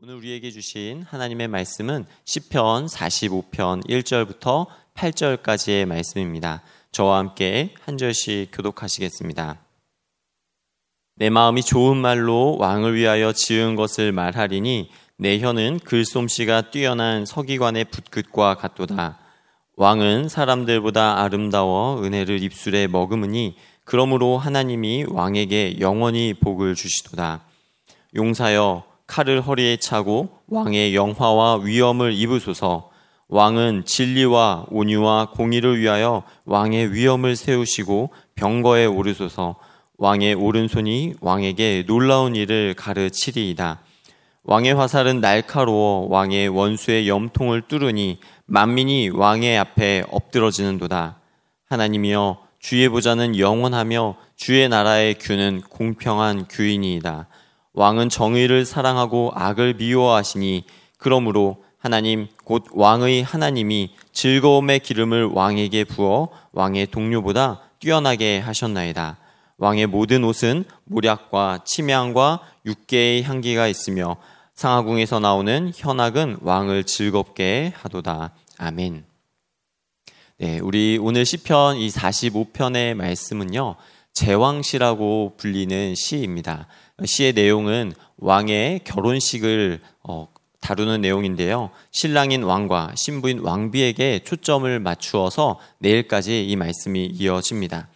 오늘 우리에게 주신 하나님의 말씀은 시편 45편 1절부터 8절까지의 말씀입니다. 저와 함께 한 절씩 교독하시겠습니다. 내 마음이 좋은 말로 왕을 위하여 지은 것을 말하리니 내 혀는 글솜씨가 뛰어난 서기관의 붓끝과 같도다. 왕은 사람들보다 아름다워 은혜를 입술에 머금으니 그러므로 하나님이 왕에게 영원히 복을 주시도다. 용사여 칼을 허리에 차고 왕의 영화와 위엄을 입으소서. 왕은 진리와 온유와 공의를 위하여 왕의 위엄을 세우시고 병거에 오르소서. 왕의 오른손이 왕에게 놀라운 일을 가르치리이다. 왕의 화살은 날카로워 왕의 원수의 염통을 뚫으니 만민이 왕의 앞에 엎드러지는도다. 하나님이여 주의 보좌는 영원하며 주의 나라의 규는 공평한 규이니이다. 왕은 정의를 사랑하고 악을 미워하시니 그러므로 하나님 곧 왕의 하나님이 즐거움의 기름을 왕에게 부어 왕의 동료보다 뛰어나게 하셨나이다. 왕의 모든 옷은 모략과 침향과 육개의 향기가 있으며 상하궁에서 나오는 현악은 왕을 즐겁게 하도다. 아멘. 네, 우리 오늘 시편 이 45편의 말씀은요. 제왕시라고 불리는 시입니다. 시의 내용은 왕의 결혼식을 다루는 내용인데요. 신랑인 왕과 신부인 왕비에게 초점을 맞추어서 내일까지 이 말씀이 이어집니다.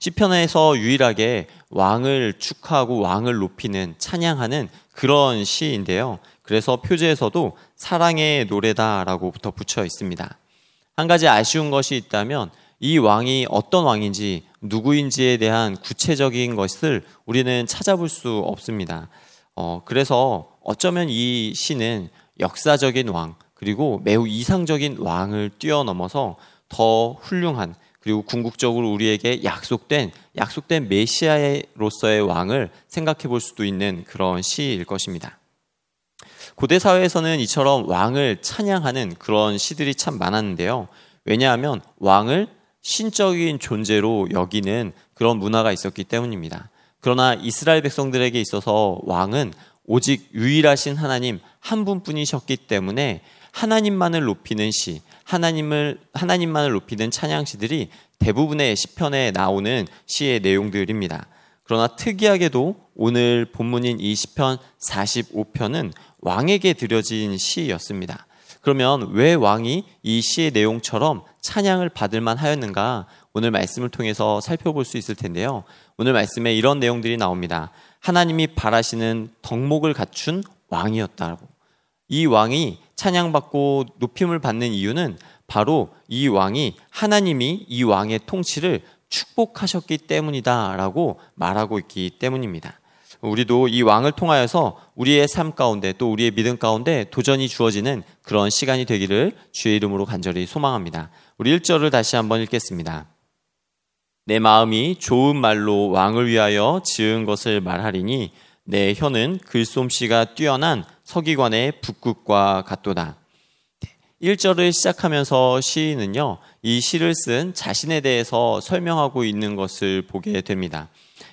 시편에서 유일하게 왕을 축하하고 왕을 높이는 찬양하는 그런 시인데요. 그래서 표제에서도 사랑의 노래다라고부터 붙여 있습니다. 한 가지 아쉬운 것이 있다면 이 왕이 어떤 왕인지 누구인지에 대한 구체적인 것을 우리는 찾아볼 수 없습니다. 그래서 어쩌면 이 시는 역사적인 왕 그리고 매우 이상적인 왕을 뛰어넘어서 더 훌륭한 그리고 궁극적으로 우리에게 약속된 메시아로서의 왕을 생각해 볼 수도 있는 그런 시일 것입니다. 고대 사회에서는 이처럼 왕을 찬양하는 그런 시들이 참 많았는데요. 왜냐하면 왕을 신적인 존재로 여기는 그런 문화가 있었기 때문입니다. 그러나 이스라엘 백성들에게 있어서 왕은 오직 유일하신 하나님 한 분뿐이셨기 때문에 하나님만을 높이는 시, 하나님만을 높이는 찬양시들이 대부분의 시편에 나오는 시의 내용들입니다. 그러나 특이하게도 오늘 본문인 이 시편 45편은 왕에게 드려진 시였습니다. 그러면 왜 왕이 이 시의 내용처럼 찬양을 받을 만하였는가 오늘 말씀을 통해서 살펴볼 수 있을 텐데요. 오늘 말씀에 이런 내용들이 나옵니다. 하나님이 바라시는 덕목을 갖춘 왕이었다고. 이 왕이 찬양받고 높임을 받는 이유는 바로 이 왕이 하나님이 이 왕의 통치를 축복하셨기 때문이다라고 말하고 있기 때문입니다. 우리도 이 왕을 통하여서 우리의 삶 가운데 또 우리의 믿음 가운데 도전이 주어지는 그런 시간이 되기를 주의 이름으로 간절히 소망합니다. 우리 1절을 다시 한번 읽겠습니다. 내 마음이 좋은 말로 왕을 위하여 지은 것을 말하리니 내 혀는 글솜씨가 뛰어난 서기관의 붓끝과 같도다. 1절을 시작하면서 시인은요, 이 시를 쓴 자신에 대해서 설명하고 있는 것을 보게 됩니다.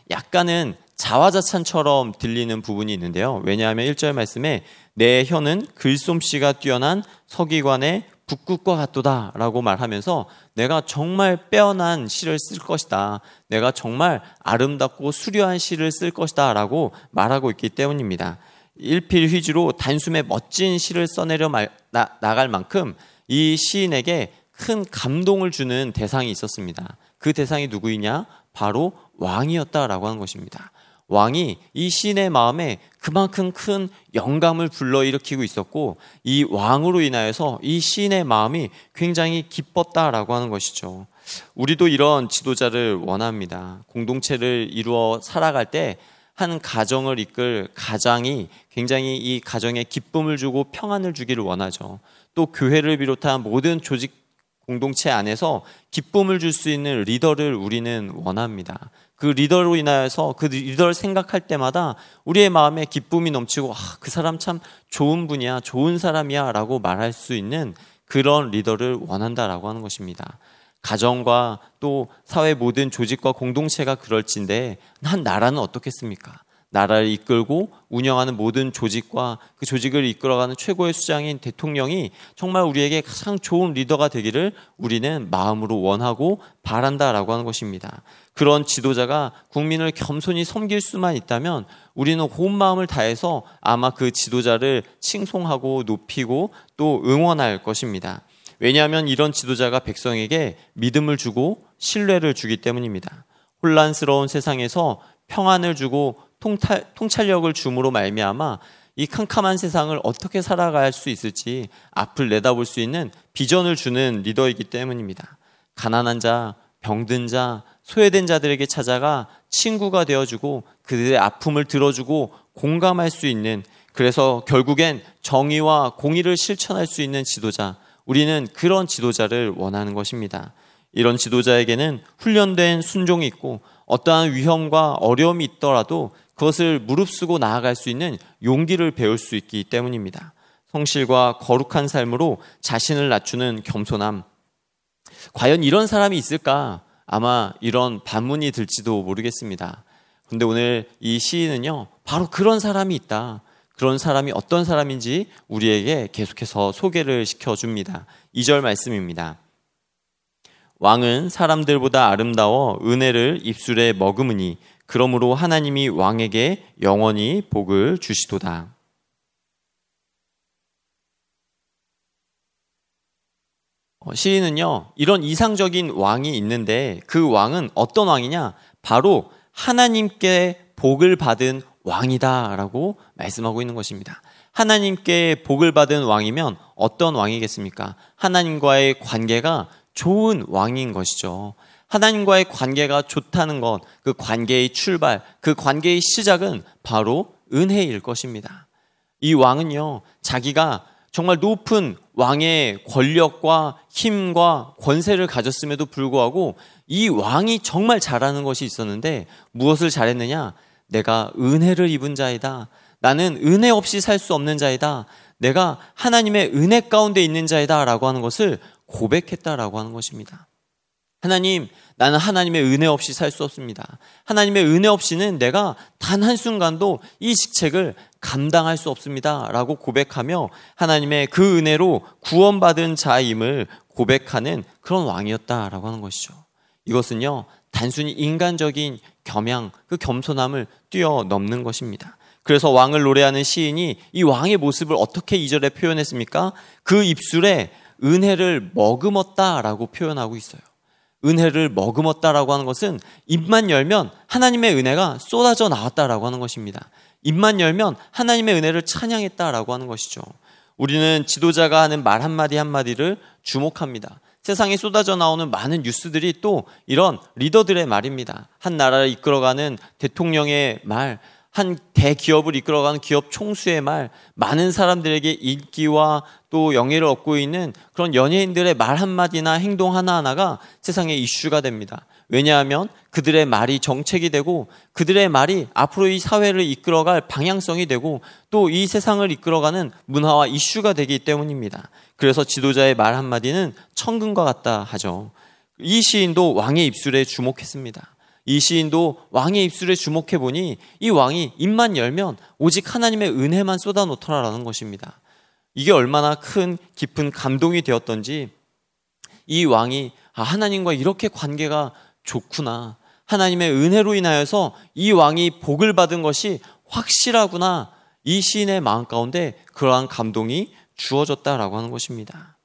약간은 자화자찬처럼 들리는 부분이 있는데요. 왜냐하면 1절 말씀에 내 혀는 글솜씨가 뛰어난 서기관의 붓끝과 같도다 라고 말하면서 내가 정말 빼어난 시를 쓸 것이다. 내가 정말 아름답고 수려한 시를 쓸 것이다 라고 말하고 있기 때문입니다. 일필휘지로 단숨에 멋진 시를 써내려 나갈 만큼 이 시인에게 큰 감동을 주는 대상이 있었습니다. 그 대상이 누구이냐? 바로 왕이었다라고 하는 것입니다. 왕이 이 시인의 마음에 그만큼 큰 영감을 불러일으키고 있었고 이 왕으로 인하여서 이 시인의 마음이 굉장히 기뻤다라고 하는 것이죠. 우리도 이런 지도자를 원합니다. 공동체를 이루어 살아갈 때 한 가정을 이끌 가장이 굉장히 이 가정에 기쁨을 주고 평안을 주기를 원하죠. 또 교회를 비롯한 모든 조직 공동체 안에서 기쁨을 줄 수 있는 리더를 우리는 원합니다. 그 리더로 인하여서 그 리더를 생각할 때마다 우리의 마음에 기쁨이 넘치고 그 사람 참 좋은 분이야, 좋은 사람이야 라고 말할 수 있는 그런 리더를 원한다라고 하는 것입니다. 가정과 또 사회 모든 조직과 공동체가 그럴진데 난 나라는 어떻겠습니까? 나라를 이끌고 운영하는 모든 조직과 그 조직을 이끌어가는 최고의 수장인 대통령이 정말 우리에게 가장 좋은 리더가 되기를 우리는 마음으로 원하고 바란다라고 하는 것입니다. 그런 지도자가 국민을 겸손히 섬길 수만 있다면 우리는 온 마음을 다해서 아마 그 지도자를 칭송하고 높이고 또 응원할 것입니다. 왜냐하면 이런 지도자가 백성에게 믿음을 주고 신뢰를 주기 때문입니다. 혼란스러운 세상에서 평안을 주고 통찰력을 줌으로 말미암아 이 캄캄한 세상을 어떻게 살아갈 수 있을지 앞을 내다볼 수 있는 비전을 주는 리더이기 때문입니다. 가난한 자, 병든 자, 소외된 자들에게 찾아가 친구가 되어주고 그들의 아픔을 들어주고 공감할 수 있는, 그래서 결국엔 정의와 공의를 실천할 수 있는 지도자, 우리는 그런 지도자를 원하는 것입니다. 이런 지도자에게는 훈련된 순종이 있고 어떠한 위험과 어려움이 있더라도 그것을 무릅쓰고 나아갈 수 있는 용기를 배울 수 있기 때문입니다. 성실과 거룩한 삶으로 자신을 낮추는 겸손함. 과연 이런 사람이 있을까? 아마 이런 반문이 들지도 모르겠습니다. 근데 오늘 이 시인은요, 바로 그런 사람이 있다. 그런 사람이 어떤 사람인지 우리에게 계속해서 소개를 시켜줍니다. 2절 말씀입니다. 왕은 사람들보다 아름다워 은혜를 입술에 머금으니 그러므로 하나님이 왕에게 영원히 복을 주시도다. 시인은요, 이런 이상적인 왕이 있는데 그 왕은 어떤 왕이냐? 바로 하나님께 복을 받은 왕이다라고 말씀하고 있는 것입니다. 하나님께 복을 받은 왕이면 어떤 왕이겠습니까? 하나님과의 관계가 좋은 왕인 것이죠. 하나님과의 관계가 좋다는 것, 그 관계의 출발, 그 관계의 시작은 바로 은혜일 것입니다. 이 왕은요, 자기가 정말 높은 왕의 권력과 힘과 권세를 가졌음에도 불구하고 이 왕이 정말 잘하는 것이 있었는데 무엇을 잘했느냐? 내가 은혜를 입은 자이다. 나는 은혜 없이 살 수 없는 자이다. 내가 하나님의 은혜 가운데 있는 자이다 라고 하는 것을 고백했다라고 하는 것입니다. 하나님, 나는 하나님의 은혜 없이 살 수 없습니다. 하나님의 은혜 없이는 내가 단 한순간도 이 직책을 감당할 수 없습니다 라고 고백하며 하나님의 그 은혜로 구원받은 자임을 고백하는 그런 왕이었다라고 하는 것이죠. 이것은요, 단순히 인간적인 겸양, 그 겸손함을 뛰어넘는 것입니다. 그래서 왕을 노래하는 시인이 이 왕의 모습을 어떻게 2절에 표현했습니까? 그 입술에 은혜를 머금었다라고 표현하고 있어요. 은혜를 머금었다라고 하는 것은 입만 열면 하나님의 은혜가 쏟아져 나왔다라고 하는 것입니다. 입만 열면 하나님의 은혜를 찬양했다라고 하는 것이죠. 우리는 지도자가 하는 말 한마디 한마디를 주목합니다. 세상에 쏟아져 나오는 많은 뉴스들이 또 이런 리더들의 말입니다. 한 나라를 이끌어가는 대통령의 말, 한 대기업을 이끌어가는 기업 총수의 말, 많은 사람들에게 인기와 또 영예를 얻고 있는 그런 연예인들의 말 한마디나 행동 하나하나가 세상의 이슈가 됩니다. 왜냐하면 그들의 말이 정책이 되고 그들의 말이 앞으로 이 사회를 이끌어갈 방향성이 되고 또 이 세상을 이끌어가는 문화와 이슈가 되기 때문입니다. 그래서 지도자의 말 한마디는 천금과 같다 하죠. 이 시인도 왕의 입술에 주목했습니다. 이 시인도 왕의 입술에 주목해보니 이 왕이 입만 열면 오직 하나님의 은혜만 쏟아놓더라라는 것입니다. 이게 얼마나 큰 깊은 감동이 되었던지 이 왕이 하나님과 이렇게 관계가 좋구나, 하나님의 은혜로 인하여서 이 왕이 복을 받은 것이 확실하구나, 이 시인의 마음 가운데 그러한 감동이 주어졌다라고 하는 것입니다.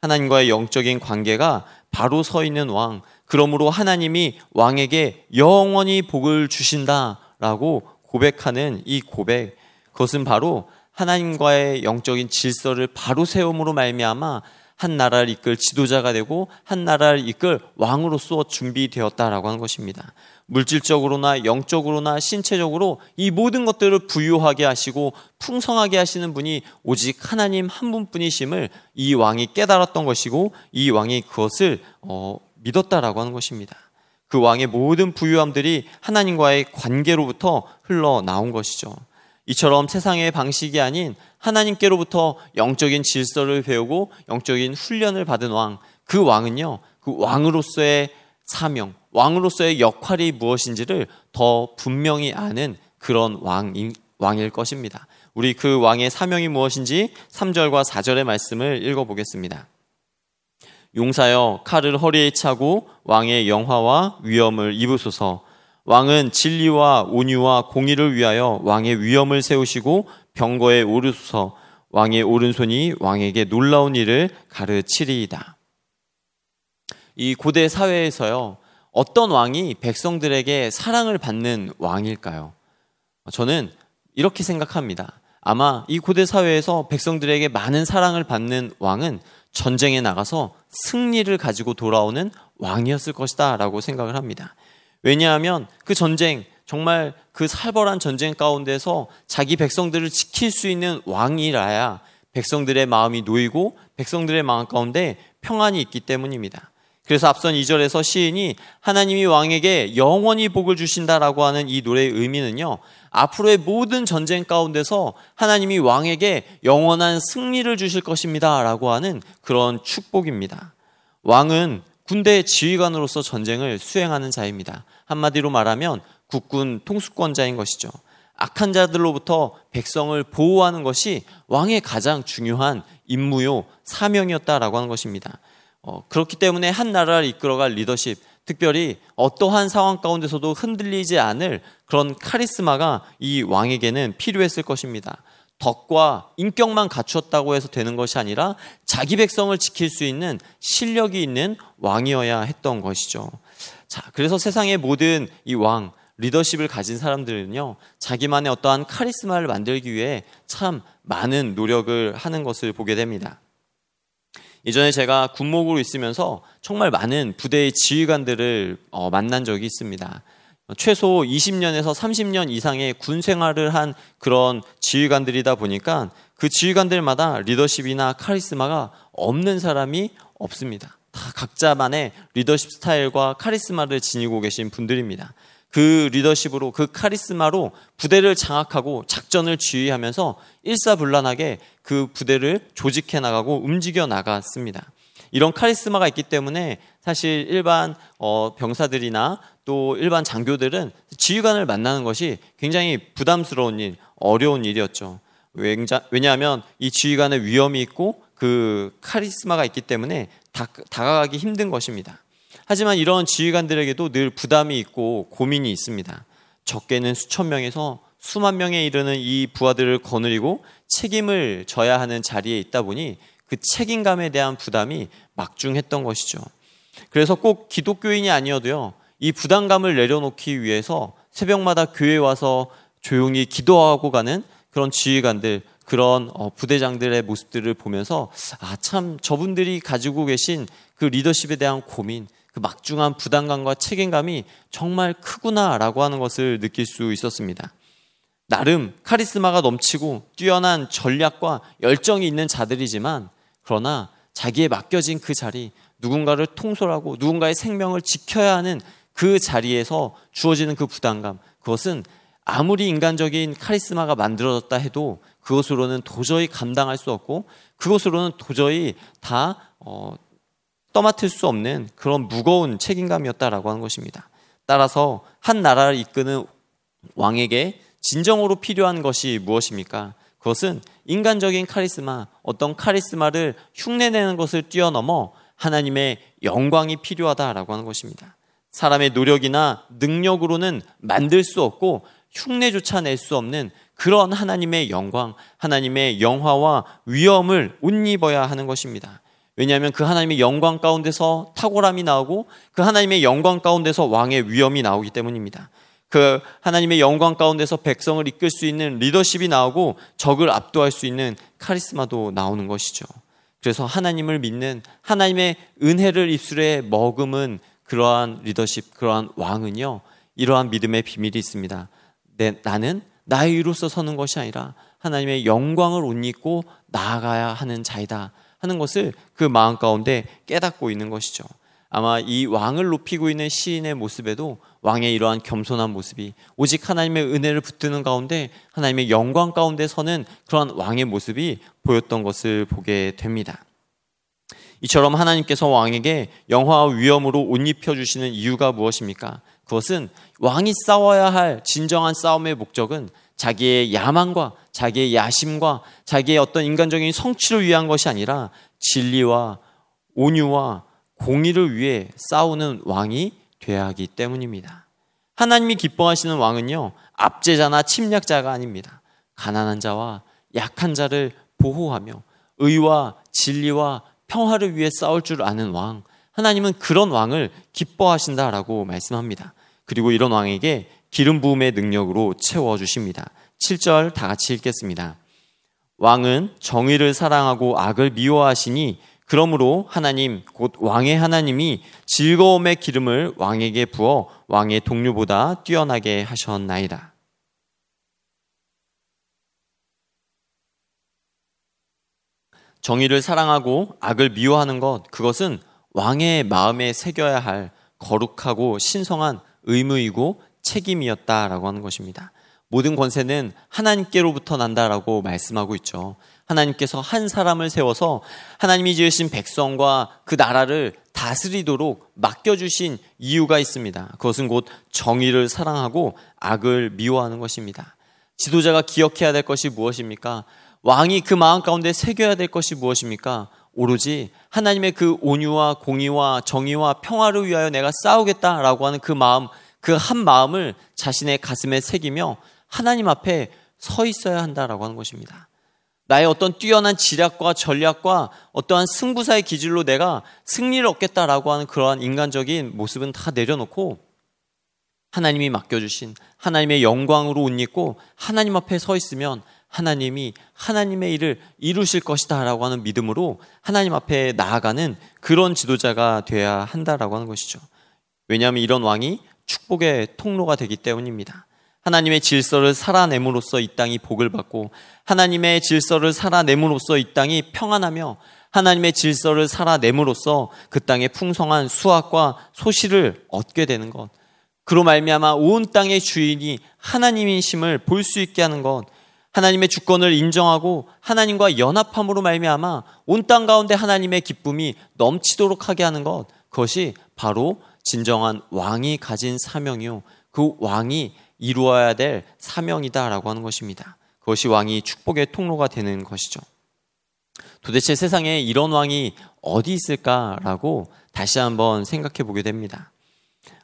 하나님과의 영적인 관계가 바로 서 있는 왕, 그러므로 하나님이 왕에게 영원히 복을 주신다라고 고백하는 이 고백, 그것은 바로 하나님과의 영적인 질서를 바로 세움으로 말미암아 한 나라를 이끌 지도자가 되고 한 나라를 이끌 왕으로서 준비되었다라고 하는 것입니다. 물질적으로나 영적으로나 신체적으로 이 모든 것들을 부유하게 하시고 풍성하게 하시는 분이 오직 하나님 한 분뿐이심을 이 왕이 깨달았던 것이고 이 왕이 그것을 믿었다라고 하는 것입니다. 그 왕의 모든 부유함들이 하나님과의 관계로부터 흘러나온 것이죠. 이처럼 세상의 방식이 아닌 하나님께로부터 영적인 질서를 배우고 영적인 훈련을 받은 왕, 그 왕은요, 그 왕으로서의 사명, 왕으로서의 역할이 무엇인지를 더 분명히 아는 그런 왕일 것입니다. 우리 그 왕의 사명이 무엇인지 3절과 4절의 말씀을 읽어보겠습니다. 용사여 칼을 허리에 차고 왕의 영화와 위엄을 입으소서. 왕은 진리와 온유와 공의를 위하여 왕의 위엄을 세우시고 병거에 오르소서. 왕의 오른손이 왕에게 놀라운 일을 가르치리이다. 이 고대 사회에서요, 어떤 왕이 백성들에게 사랑을 받는 왕일까요? 저는 이렇게 생각합니다. 아마 이 고대 사회에서 백성들에게 많은 사랑을 받는 왕은 전쟁에 나가서 승리를 가지고 돌아오는 왕이었을 것이다 라고 생각을 합니다. 왜냐하면 그 전쟁, 정말 그 살벌한 전쟁 가운데서 자기 백성들을 지킬 수 있는 왕이라야 백성들의 마음이 놓이고 백성들의 마음 가운데 평안이 있기 때문입니다. 그래서 앞선 2절에서 시인이 하나님이 왕에게 영원히 복을 주신다라고 하는 이 노래의 의미는요, 앞으로의 모든 전쟁 가운데서 하나님이 왕에게 영원한 승리를 주실 것입니다 라고 하는 그런 축복입니다. 왕은 군대의 지휘관으로서 전쟁을 수행하는 자입니다. 한마디로 말하면 국군 통수권자인 것이죠. 악한 자들로부터 백성을 보호하는 것이 왕의 가장 중요한 임무요 사명이었다라고 하는 것입니다. 그렇기 때문에 한 나라를 이끌어갈 리더십, 특별히 어떠한 상황 가운데서도 흔들리지 않을 그런 카리스마가 이 왕에게는 필요했을 것입니다. 덕과 인격만 갖추었다고 해서 되는 것이 아니라 자기 백성을 지킬 수 있는 실력이 있는 왕이어야 했던 것이죠. 자, 그래서 세상의 모든 이 왕, 리더십을 가진 사람들은요, 자기만의 어떠한 카리스마를 만들기 위해 참 많은 노력을 하는 것을 보게 됩니다. 예전에 제가 군목으로 있으면서 정말 많은 부대의 지휘관들을 만난 적이 있습니다. 최소 20년에서 30년 이상의 군 생활을 한 그런 지휘관들이다 보니까 그 지휘관들마다 리더십이나 카리스마가 없는 사람이 없습니다. 다 각자만의 리더십 스타일과 카리스마를 지니고 계신 분들입니다. 그 리더십으로, 그 카리스마로 부대를 장악하고 작전을 지휘하면서 일사불란하게 그 부대를 조직해 나가고 움직여 나갔습니다. 이런 카리스마가 있기 때문에 사실 일반 병사들이나 또 일반 장교들은 지휘관을 만나는 것이 굉장히 부담스러운 일, 어려운 일이었죠. 왜냐하면 이 지휘관의 위엄이 있고 그 카리스마가 있기 때문에 다가가기 힘든 것입니다. 하지만 이런 지휘관들에게도 늘 부담이 있고 고민이 있습니다. 적게는 수천 명에서 수만 명에 이르는 이 부하들을 거느리고 책임을 져야 하는 자리에 있다 보니 그 책임감에 대한 부담이 막중했던 것이죠. 그래서 꼭 기독교인이 아니어도요, 이 부담감을 내려놓기 위해서 새벽마다 교회에 와서 조용히 기도하고 가는 그런 지휘관들, 그런 부대장들의 모습들을 보면서 아, 참 저분들이 가지고 계신 그 리더십에 대한 고민, 그 막중한 부담감과 책임감이 정말 크구나라고 하는 것을 느낄 수 있었습니다. 나름 카리스마가 넘치고 뛰어난 전략과 열정이 있는 자들이지만, 그러나 자기에 맡겨진 그 자리, 누군가를 통솔하고 누군가의 생명을 지켜야 하는 그 자리에서 주어지는 그 부담감, 그것은 아무리 인간적인 카리스마가 만들어졌다 해도 그것으로는 도저히 감당할 수 없고 그것으로는 도저히 다 떠맡을 수 없는 그런 무거운 책임감이었다라고 하는 것입니다. 따라서 한 나라를 이끄는 왕에게 진정으로 필요한 것이 무엇입니까? 그것은 인간적인 카리스마, 어떤 카리스마를 흉내내는 것을 뛰어넘어 하나님의 영광이 필요하다라고 하는 것입니다. 사람의 노력이나 능력으로는 만들 수 없고 흉내조차 낼 수 없는 그런 하나님의 영광, 하나님의 영화와 위엄을 옷 입어야 하는 것입니다. 왜냐하면 그 하나님의 영광 가운데서 탁월함이 나오고 그 하나님의 영광 가운데서 왕의 위엄이 나오기 때문입니다. 그 하나님의 영광 가운데서 백성을 이끌 수 있는 리더십이 나오고 적을 압도할 수 있는 카리스마도 나오는 것이죠. 그래서 하나님을 믿는, 하나님의 은혜를 입술에 머금은 그러한 리더십, 그러한 왕은요, 이러한 믿음의 비밀이 있습니다. 나는 나의 의로서 서는 것이 아니라 하나님의 영광을 옷 입고 나아가야 하는 자이다 하는 것을 그 마음 가운데 깨닫고 있는 것이죠. 아마 이 왕을 높이고 있는 시인의 모습에도 왕의 이러한 겸손한 모습이, 오직 하나님의 은혜를 붙드는 가운데 하나님의 영광 가운데 서는 그러한 왕의 모습이 보였던 것을 보게 됩니다. 이처럼 하나님께서 왕에게 영화와 위엄으로 옷 입혀주시는 이유가 무엇입니까? 그것은 왕이 싸워야 할 진정한 싸움의 목적은 자기의 야망과 자기의 야심과 자기의 어떤 인간적인 성취를 위한 것이 아니라 진리와 온유와 공의를 위해 싸우는 왕이 되어야 하기 때문입니다. 하나님이 기뻐하시는 왕은요, 압제자나 침략자가 아닙니다. 가난한 자와 약한 자를 보호하며 의와 진리와 평화를 위해 싸울 줄 아는 왕, 하나님은 그런 왕을 기뻐하신다라고 말씀합니다. 그리고 이런 왕에게 기름 부음의 능력으로 채워주십니다. 7절 다 같이 읽겠습니다. 왕은 정의를 사랑하고 악을 미워하시니 그러므로 하나님 곧 왕의 하나님이 즐거움의 기름을 왕에게 부어 왕의 동료보다 뛰어나게 하셨나이다. 정의를 사랑하고 악을 미워하는 것, 그것은 왕의 마음에 새겨야 할 거룩하고 신성한 의무이고 책임이었다라고 하는 것입니다. 모든 권세는 하나님께로부터 난다라고 말씀하고 있죠. 하나님께서 한 사람을 세워서 하나님이 지으신 백성과 그 나라를 다스리도록 맡겨주신 이유가 있습니다. 그것은 곧 정의를 사랑하고 악을 미워하는 것입니다. 지도자가 기억해야 될 것이 무엇입니까? 왕이 그 마음 가운데 새겨야 될 것이 무엇입니까? 오로지 하나님의 그 온유와 공의와 정의와 평화를 위하여 내가 싸우겠다라고 하는 그 마음, 그 한 마음을 자신의 가슴에 새기며 하나님 앞에 서 있어야 한다라고 하는 것입니다. 나의 어떤 뛰어난 지략과 전략과 어떠한 승부사의 기질로 내가 승리를 얻겠다라고 하는 그러한 인간적인 모습은 다 내려놓고 하나님이 맡겨주신 하나님의 영광으로 옷 입고 하나님 앞에 서 있으면 하나님이 하나님의 일을 이루실 것이다 라고 하는 믿음으로 하나님 앞에 나아가는 그런 지도자가 돼야 한다라고 하는 것이죠. 왜냐하면 이런 왕이 축복의 통로가 되기 때문입니다. 하나님의 질서를 살아냄으로써 이 땅이 복을 받고 하나님의 질서를 살아냄으로써 이 땅이 평안하며 하나님의 질서를 살아냄으로써 그 땅의 풍성한 수확과 소실을 얻게 되는 것, 그로 말미암아 온 땅의 주인이 하나님이심을 볼 수 있게 하는 것, 하나님의 주권을 인정하고 하나님과 연합함으로 말미암아 온 땅 가운데 하나님의 기쁨이 넘치도록 하게 하는 것, 그것이 바로 진정한 왕이 가진 사명이요, 그 왕이 이루어야 될 사명이다라고 하는 것입니다. 그것이 왕이 축복의 통로가 되는 것이죠. 도대체 세상에 이런 왕이 어디 있을까라고 다시 한번 생각해 보게 됩니다.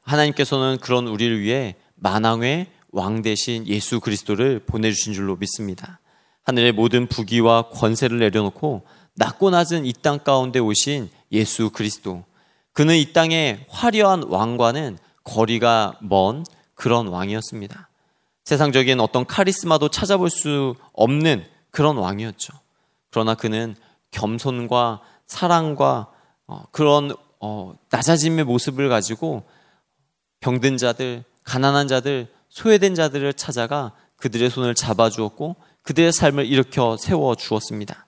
하나님께서는 그런 우리를 위해 만왕의 왕 대신 예수 그리스도를 보내주신 줄로 믿습니다. 하늘의 모든 부귀와 권세를 내려놓고 낮고 낮은 이 땅 가운데 오신 예수 그리스도, 그는 이 땅의 화려한 왕과는 거리가 먼 그런 왕이었습니다. 세상적인 어떤 카리스마도 찾아볼 수 없는 그런 왕이었죠. 그러나 그는 겸손과 사랑과 그런 낮아짐의 모습을 가지고 병든 자들, 가난한 자들, 소외된 자들을 찾아가 그들의 손을 잡아주었고 그들의 삶을 일으켜 세워주었습니다.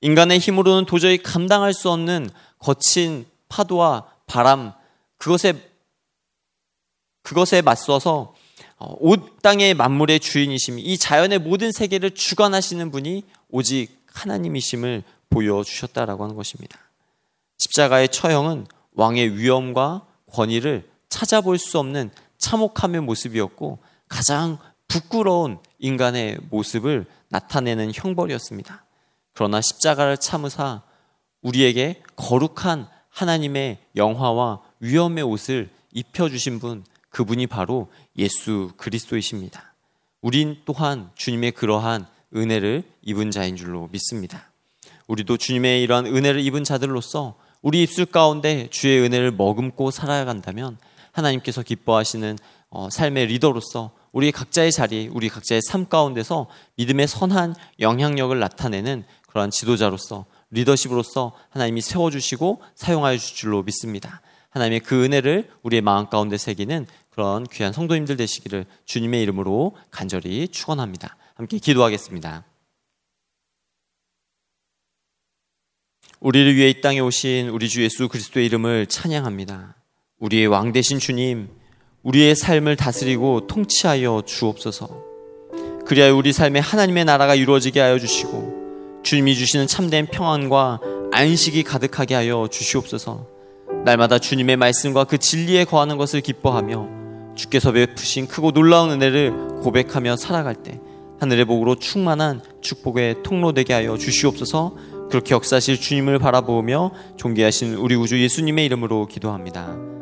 인간의 힘으로는 도저히 감당할 수 없는 거친 파도와 바람, 그것에 맞서서 온 땅의 만물의 주인이심이, 이 자연의 모든 세계를 주관하시는 분이 오직 하나님이심을 보여주셨다라고 하는 것입니다. 십자가의 처형은 왕의 위엄과 권위를 찾아볼 수 없는 참혹함의 모습이었고 가장 부끄러운 인간의 모습을 나타내는 형벌이었습니다. 그러나 십자가를 참으사 우리에게 거룩한 하나님의 영화와 위엄의 옷을 입혀주신 분, 그분이 바로 예수 그리스도이십니다. 우린 또한 주님의 그러한 은혜를 입은 자인 줄로 믿습니다. 우리도 주님의 이러한 은혜를 입은 자들로서 우리 입술 가운데 주의 은혜를 머금고 살아간다면 하나님께서 기뻐하시는 삶의 리더로서 우리 각자의 자리, 우리 각자의 삶 가운데서 믿음의 선한 영향력을 나타내는 그러한 지도자로서, 리더십으로서 하나님이 세워주시고 사용하여 주실 줄로 믿습니다. 하나님의 그 은혜를 우리의 마음 가운데 새기는 그런 귀한 성도님들 되시기를 주님의 이름으로 간절히 축원합니다. 함께 기도하겠습니다. 우리를 위해 이 땅에 오신 우리 주 예수 그리스도의 이름을 찬양합니다. 우리의 왕 되신 주님, 우리의 삶을 다스리고 통치하여 주옵소서. 그리하여 우리 삶에 하나님의 나라가 이루어지게 하여 주시고 주님이 주시는 참된 평안과 안식이 가득하게 하여 주시옵소서. 날마다 주님의 말씀과 그 진리에 거하는 것을 기뻐하며 주께서 베푸신 크고 놀라운 은혜를 고백하며 살아갈 때 하늘의 복으로 충만한 축복의 통로 되게 하여 주시옵소서. 그렇게 역사하실 주님을 바라보며 존귀하신 우리 우주 예수님의 이름으로 기도합니다.